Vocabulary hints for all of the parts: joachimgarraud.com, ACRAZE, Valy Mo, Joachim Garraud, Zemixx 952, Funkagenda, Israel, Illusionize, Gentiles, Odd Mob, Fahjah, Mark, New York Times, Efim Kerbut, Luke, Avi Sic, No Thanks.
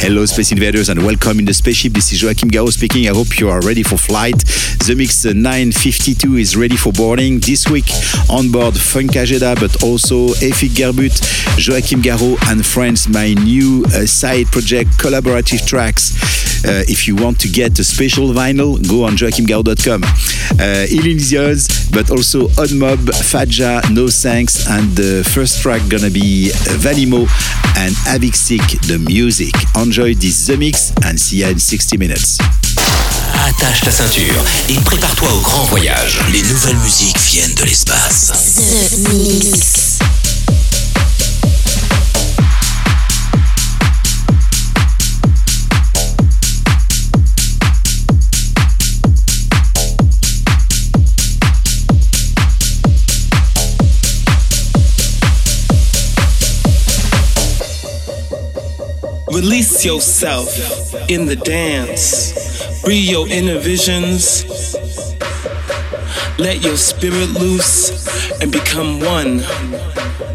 Hello Space Invaders and welcome in the spaceship. This is Joachim Garraud speaking. I hope you are ready for flight. Zemixx 952 is ready for boarding. This week on board Funkagenda, but also Efim Kerbut, Joachim Garraud and friends, my new side project, collaborative tracks. If you want to get a special vinyl, go on joachimgarraud.com. Illusionize, but also Odd Mob, Fahjah, No Thanks, and the first track gonna be Valy Mo and Avi Sic, The Music. Enjoy this Zemixx and see you in 60 minutes. Attache ta ceinture et prépare-toi au grand voyage. Les nouvelles musiques viennent de l'espace. Zemixx. Release yourself in the dance. Free your inner visions. Let your spirit loose and become one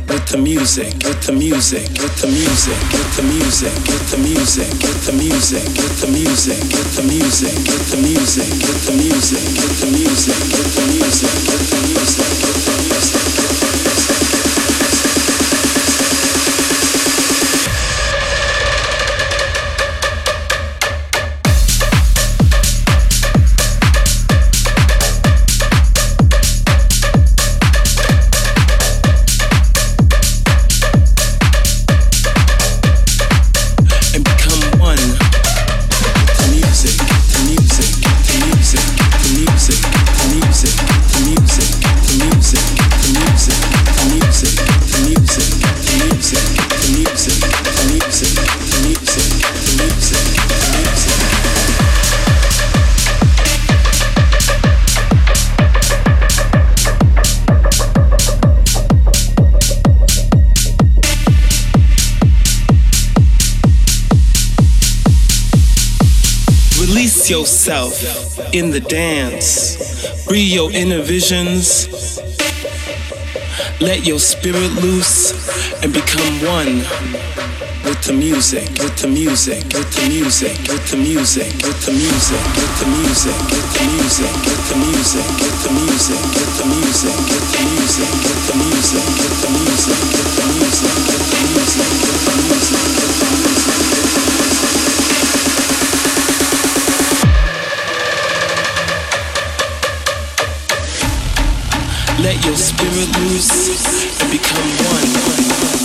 with the music, with the music, with the music, with the music, with the music, with the music, with the music, with the music, with the music, with the music, with the music, with the music, with the music, with the music. Yourself in the dance, free your inner visions, let your spirit loose and become one with the music, with the music, with the music, with the music, with the music, with the music, with the music, with the music, with the music, with the music, with the music, with the music, with the music, with the music, with the music, with the music. Let your spirit loose and become one.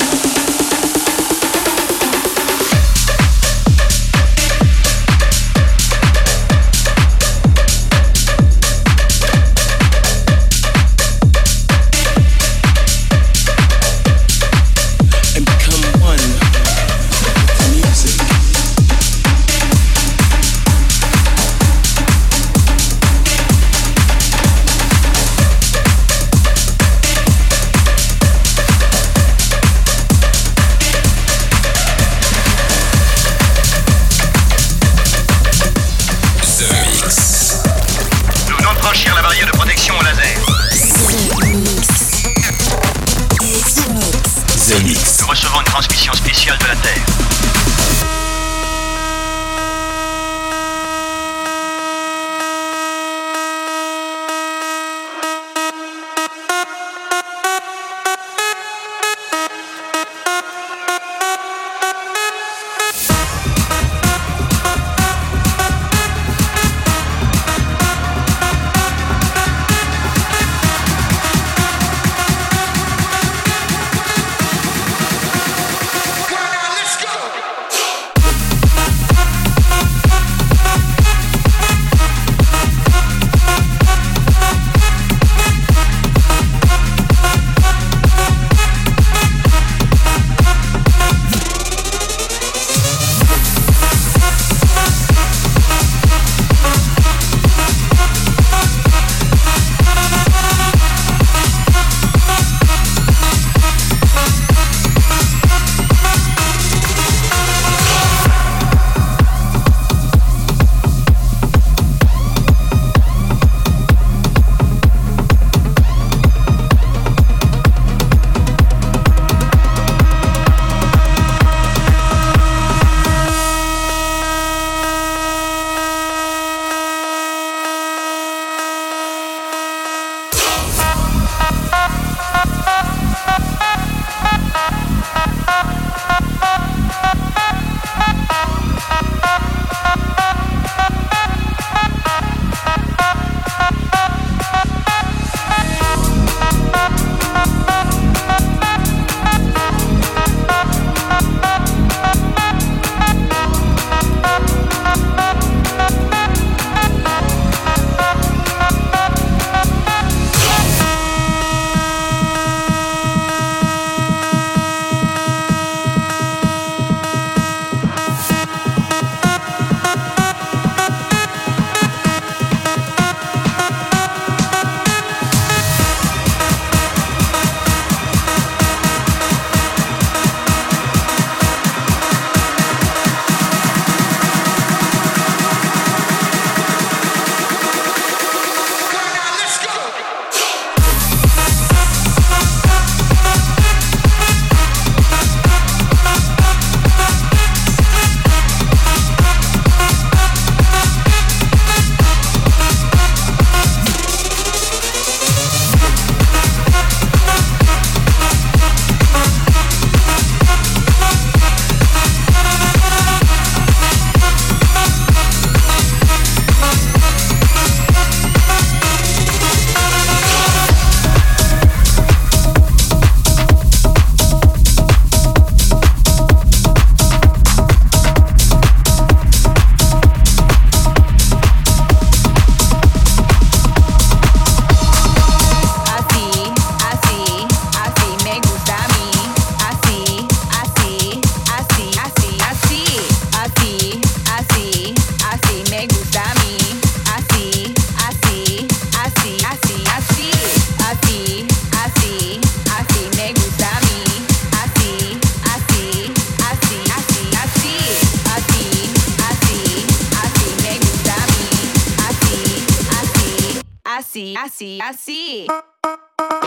assis.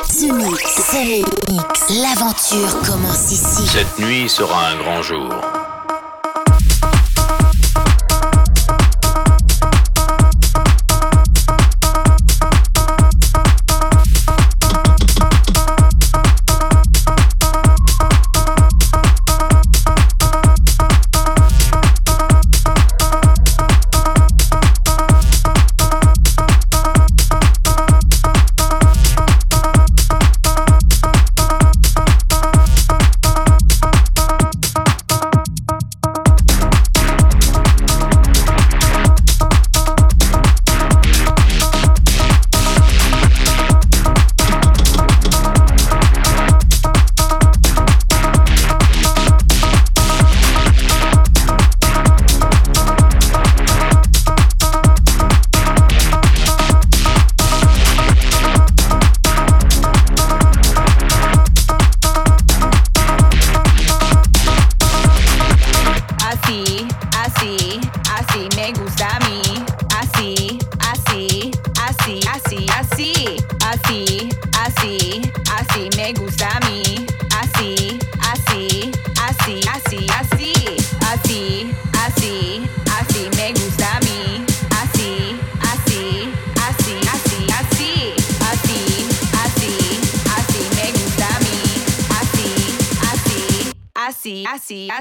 Zemixx, l'aventure commence ici. Cette nuit sera un grand jour.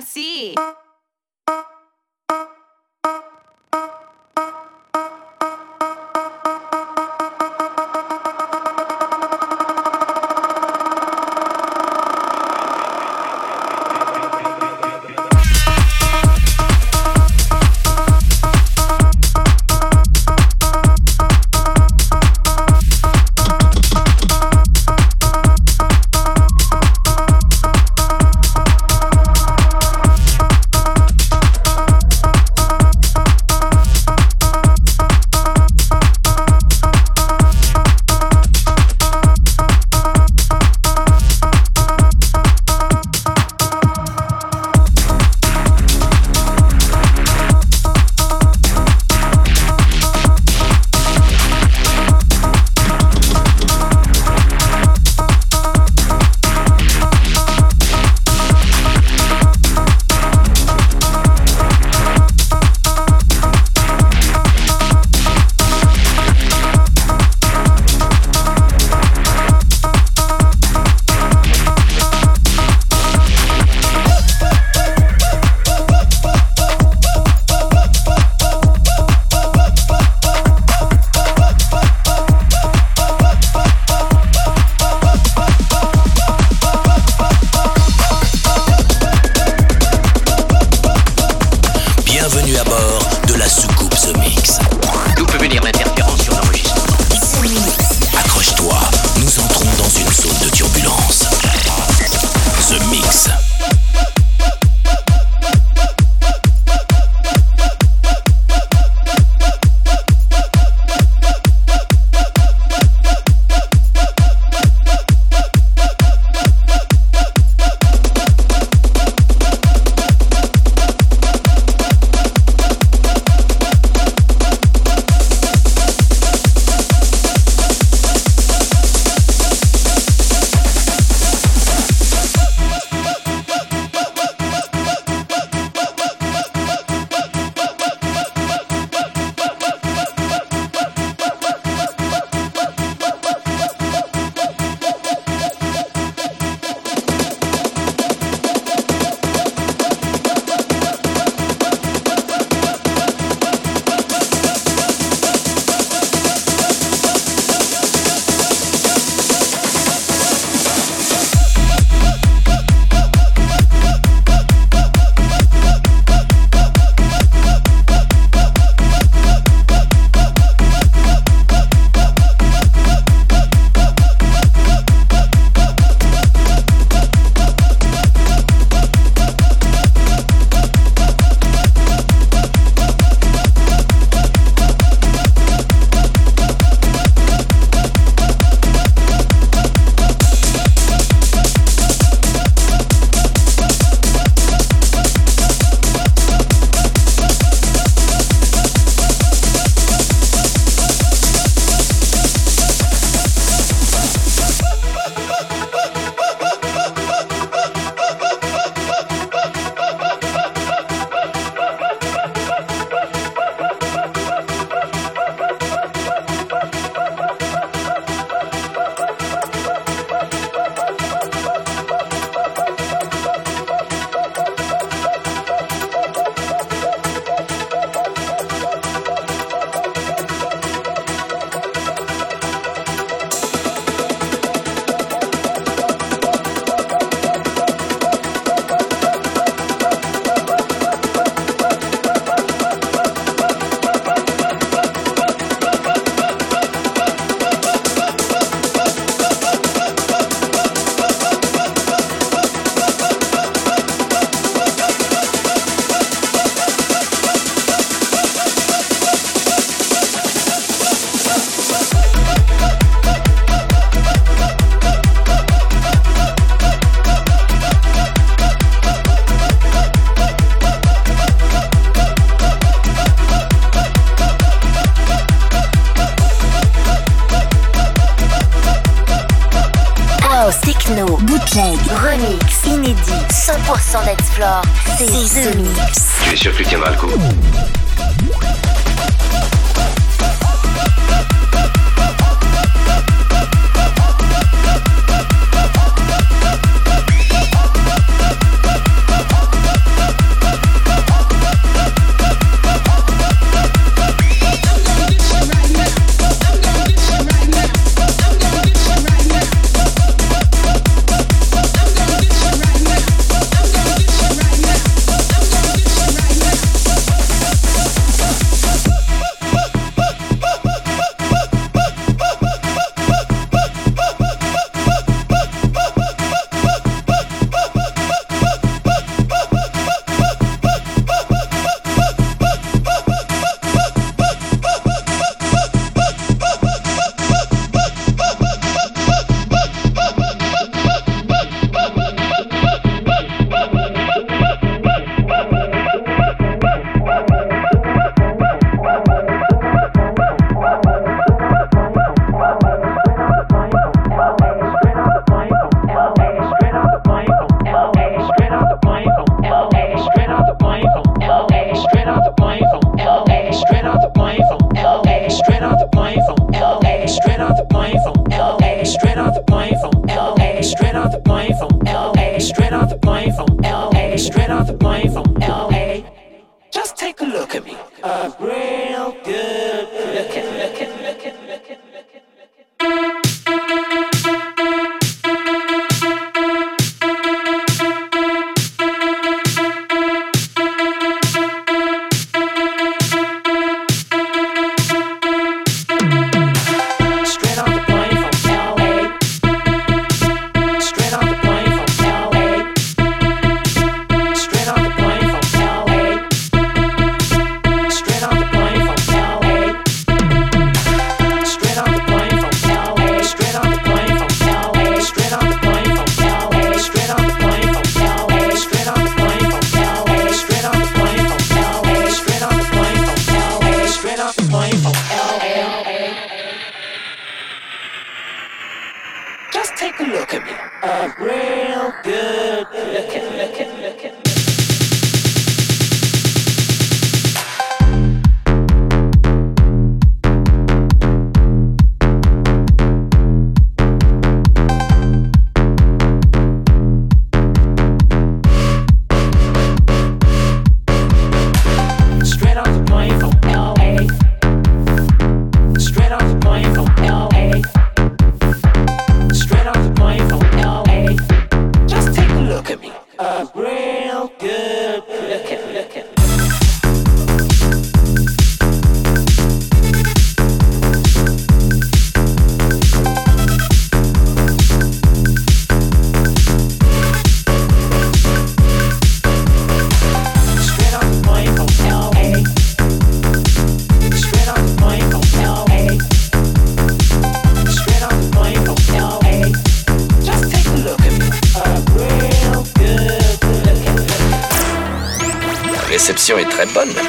Así. folklore, c'est Zemixx. Tu es sûr que tu tiendras le coup?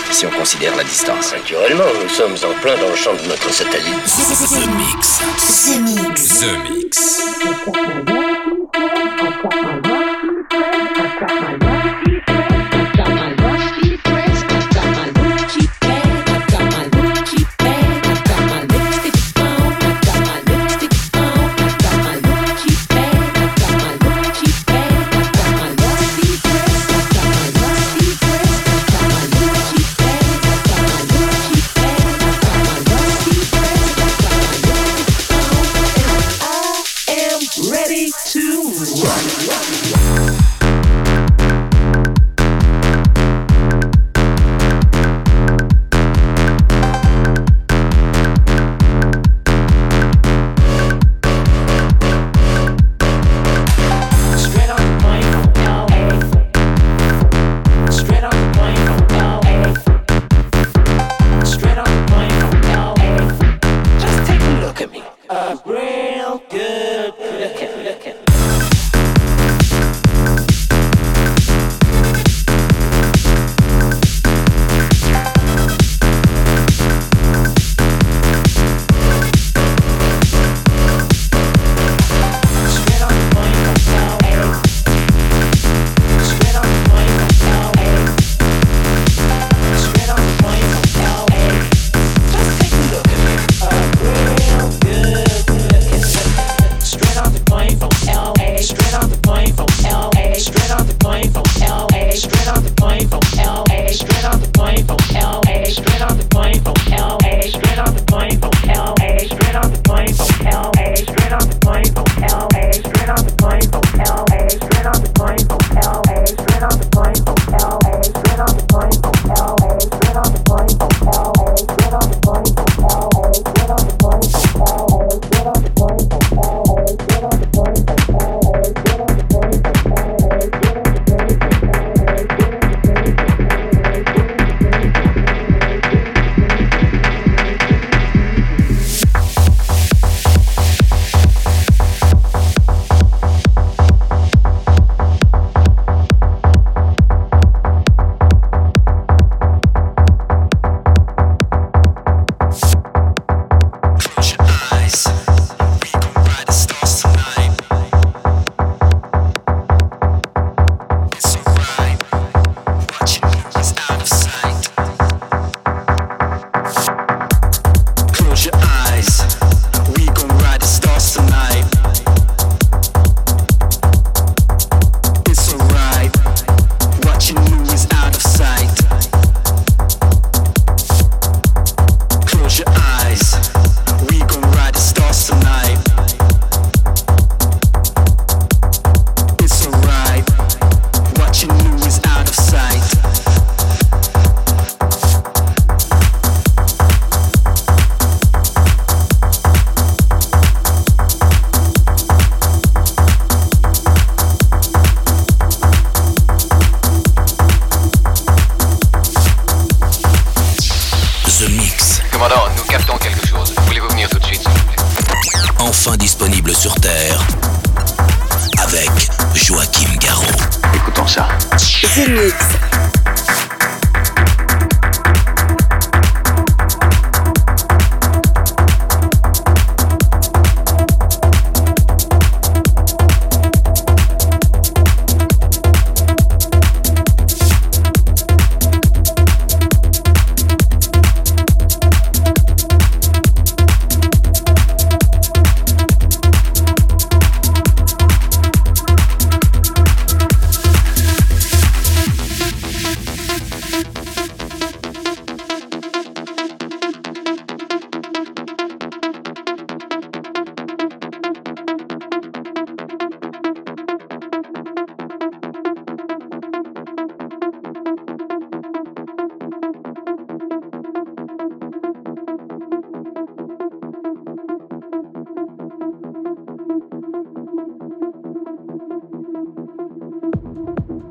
Si on considère la distance. Naturellement, nous sommes en plein dans le champ de notre satellite. Zemixx. Zemixx. Zemixx. Ready to run. Commandant, nous captons quelque chose. Voulez-vous venir tout de suite, s'il vous plaît? Enfin disponible sur Terre, avec Joachim Garraud. Écoutons ça. Zemixx.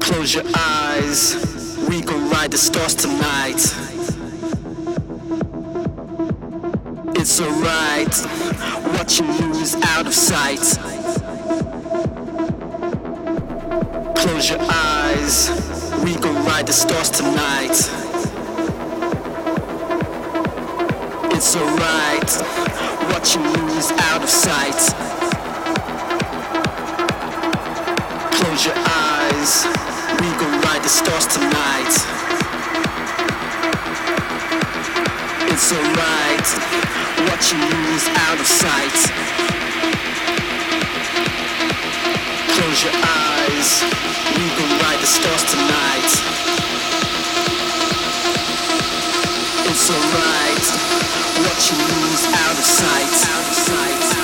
Close your eyes, we gon' ride the stars tonight. It's alright, what you lose out of sight. Close your eyes, we gon' ride the stars tonight. It's alright, what you lose out of sight. Close your eyes. We gon' ride the stars tonight. It's alright, what you lose out of sight. Close your eyes, we gon' ride the stars tonight. It's alright, what you lose out of sight. Out of sight.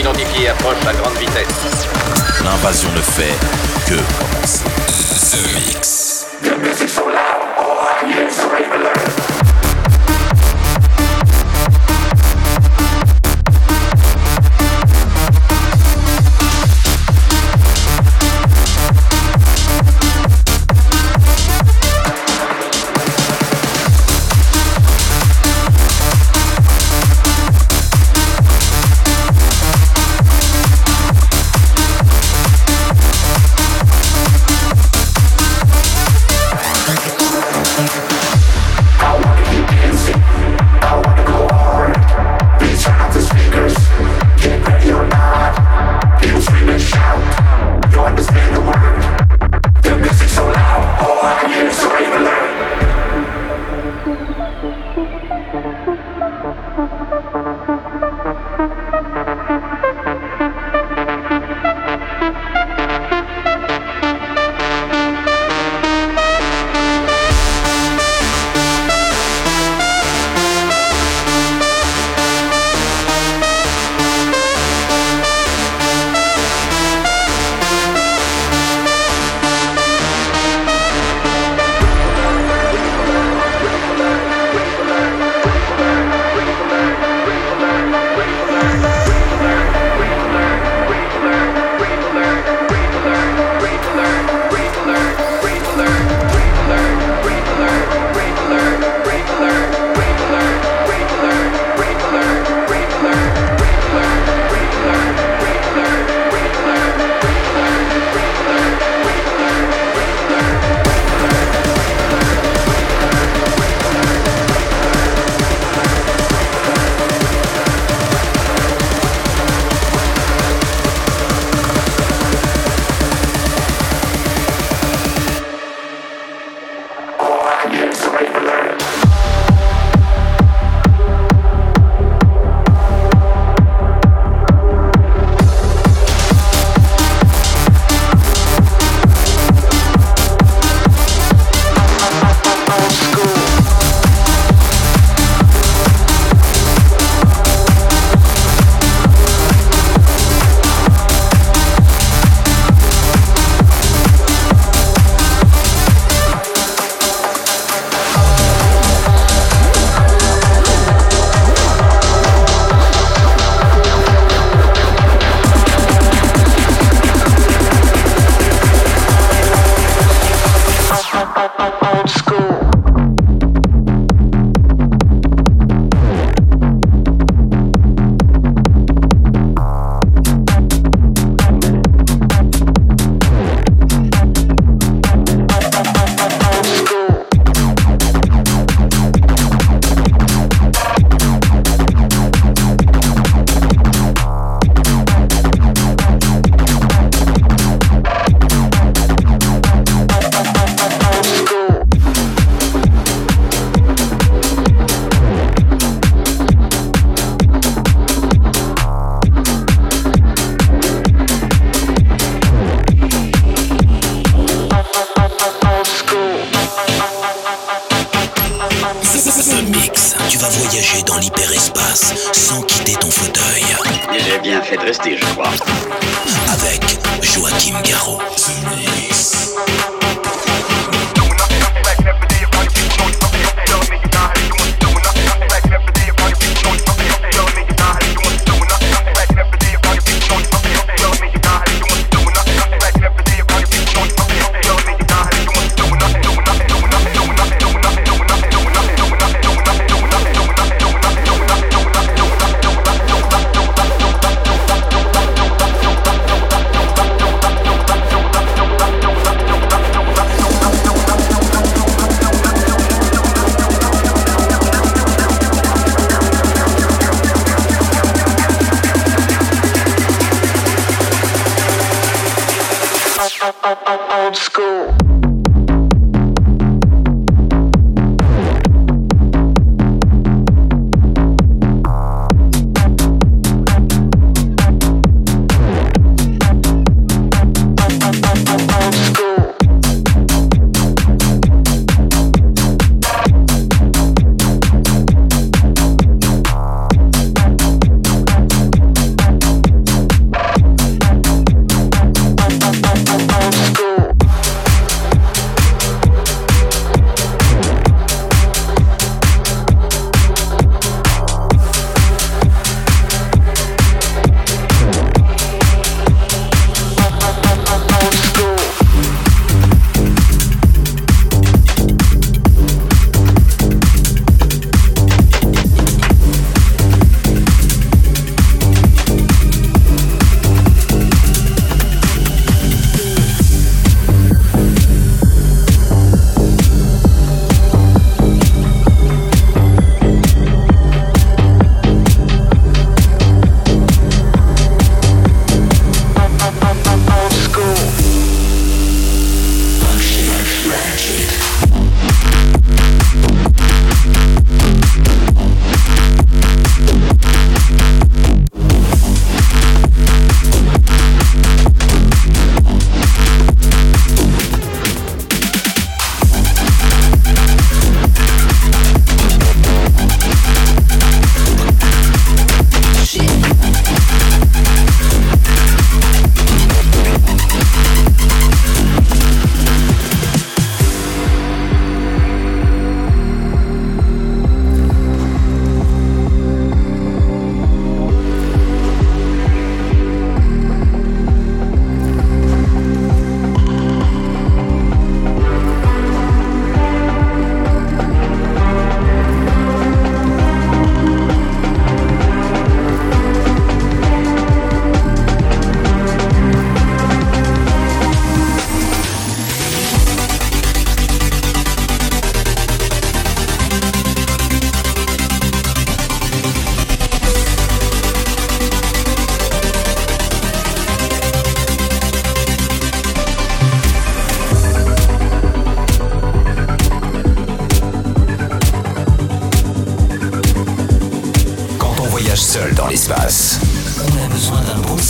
identifié approche à grande vitesse. L'invasion ne fait que commencer. Zemixx. The music's so loud, all I hear is rave alert.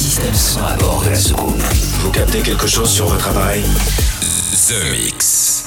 systèmes sont à bord de la seconde. Vous captez quelque chose sur votre appareil ? Zemixx.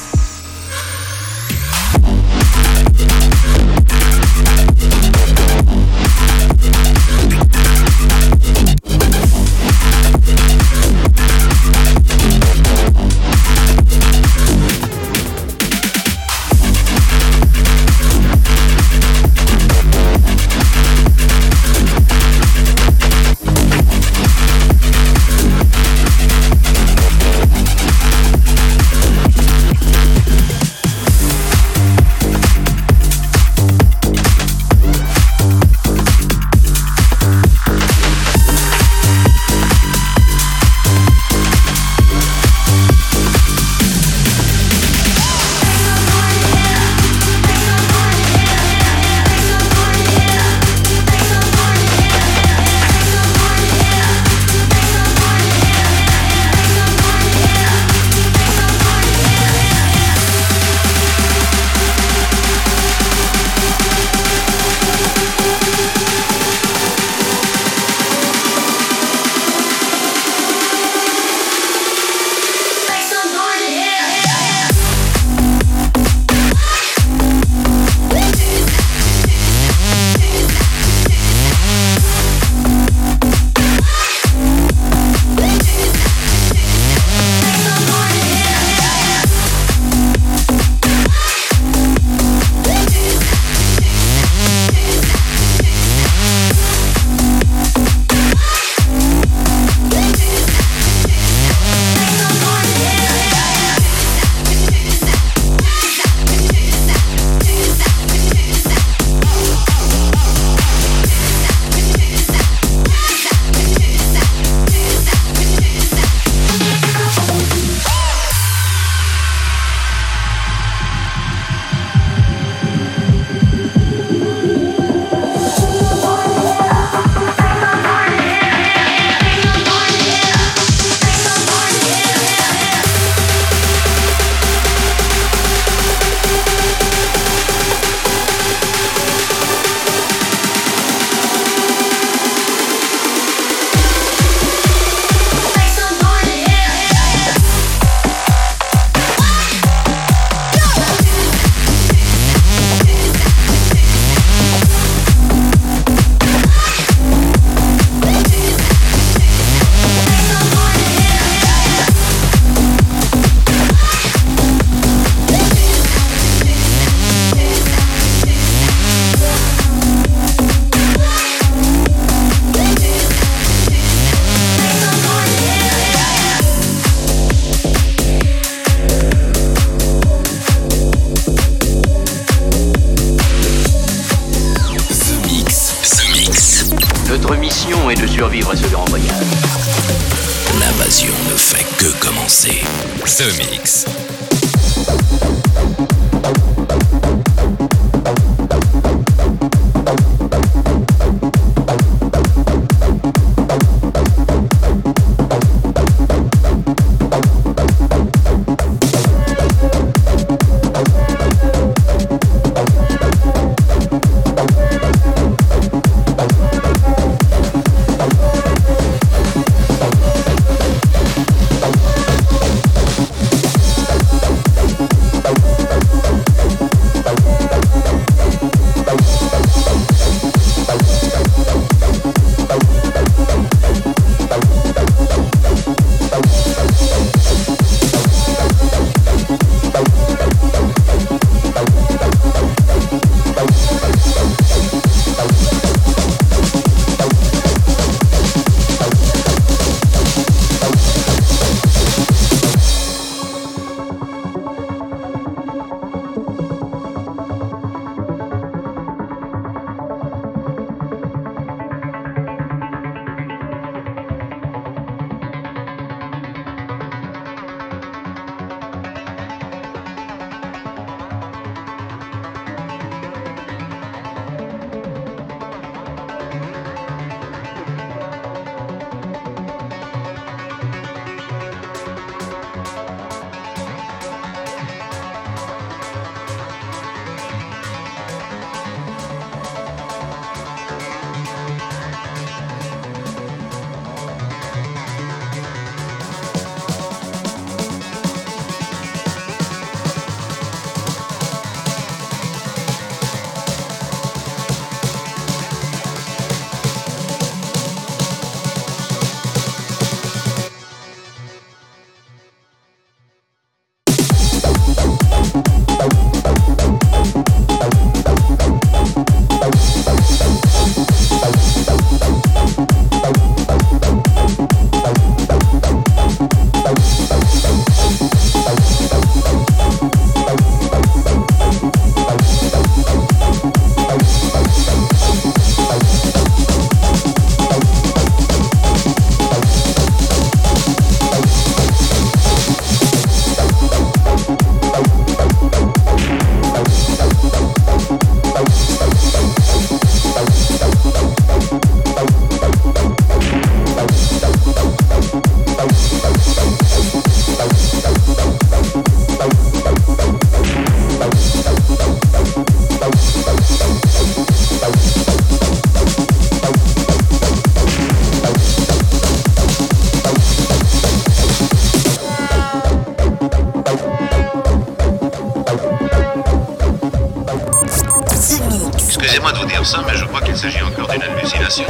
ça, mais je crois qu'il s'agit encore d'une hallucination.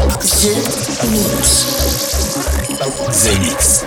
Zemixx.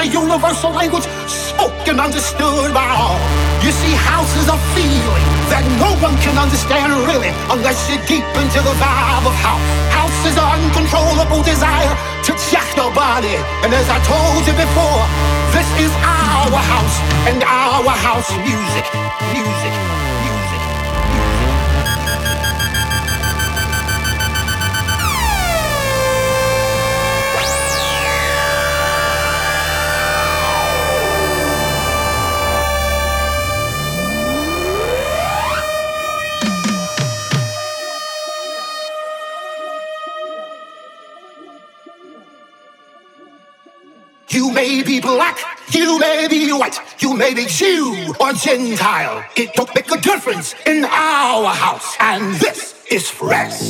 Universal language spoken, understood by all. You see, house is a feeling. that no one can understand really unless you're deep into the vibe of house is an uncontrollable desire to check your body. And as I told you before, this is our house and our house music. You may be black, you may be white, you may be Jew or Gentile. It don't make a difference in our house, and this is fresh.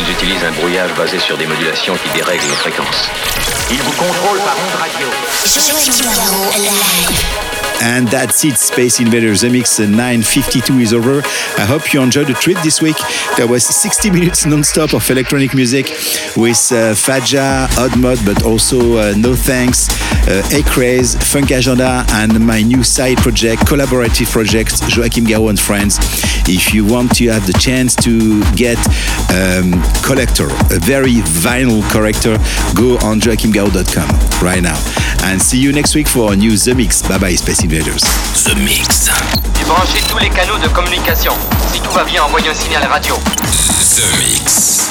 puisqu'ils utilisent un brouillage basé sur des modulations qui dérèglent nos fréquences. Ils vous contrôlent par ondes radio. Joachim Garraud live. And that's it, Space Invaders. Zemixx 952 is over. I hope you enjoyed the trip this week. There was 60 minutes non-stop of electronic music with Fahjah, Odd Mob, but also No Thanks, ACRAZE, Funkagenda, and my new side project, collaborative project, Joachim Garraud and Friends. If you want to have the chance to get collector, a very vinyl collector, go on joachimgarraud.com right now. And see you next week for our new Zemixx. Bye-bye, Space Invaders. Zemixx. Débranchez tous les canaux de communication. Si tout va bien, envoyez un signal radio. Zemixx.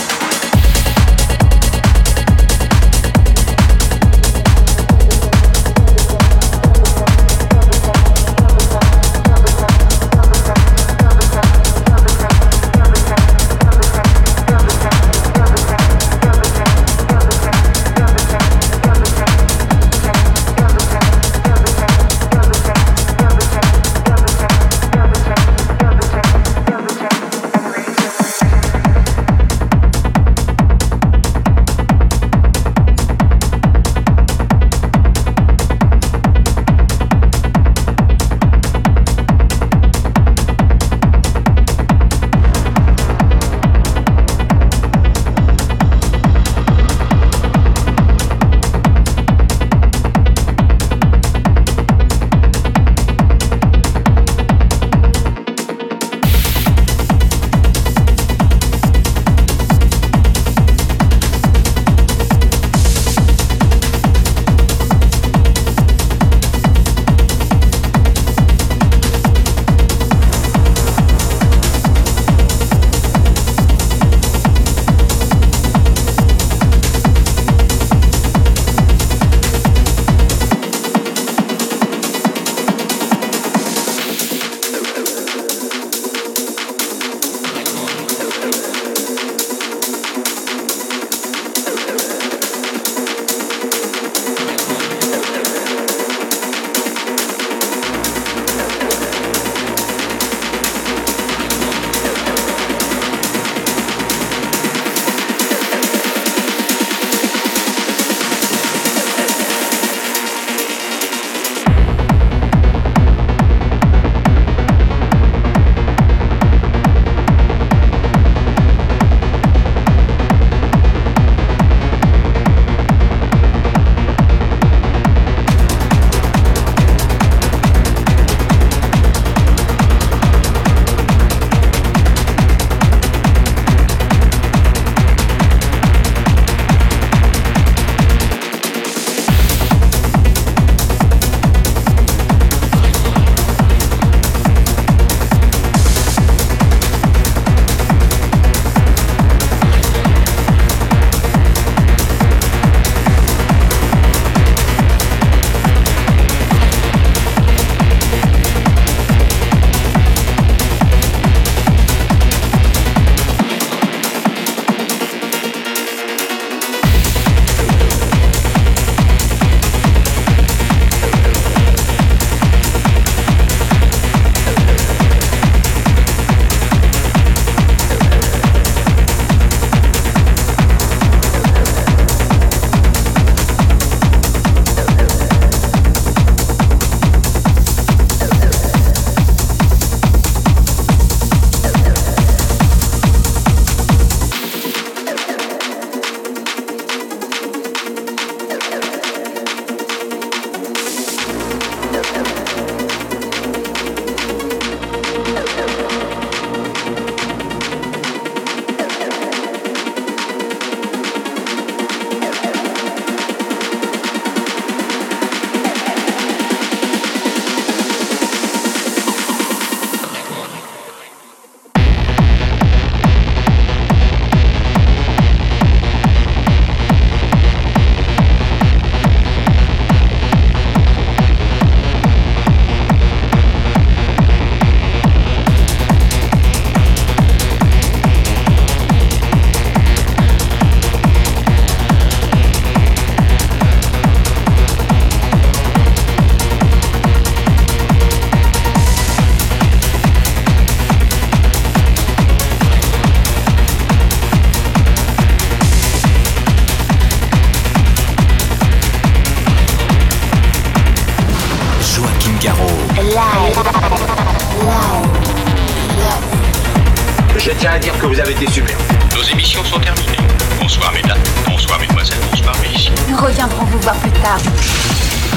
tiens à dire que vous avez été super. Nos émissions sont terminées. Bonsoir mesdames, bonsoir mesdemoiselles, bonsoir messieurs. Nous reviendrons vous voir plus tard.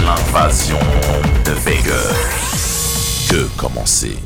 L'invasion de Vega. Que commencer.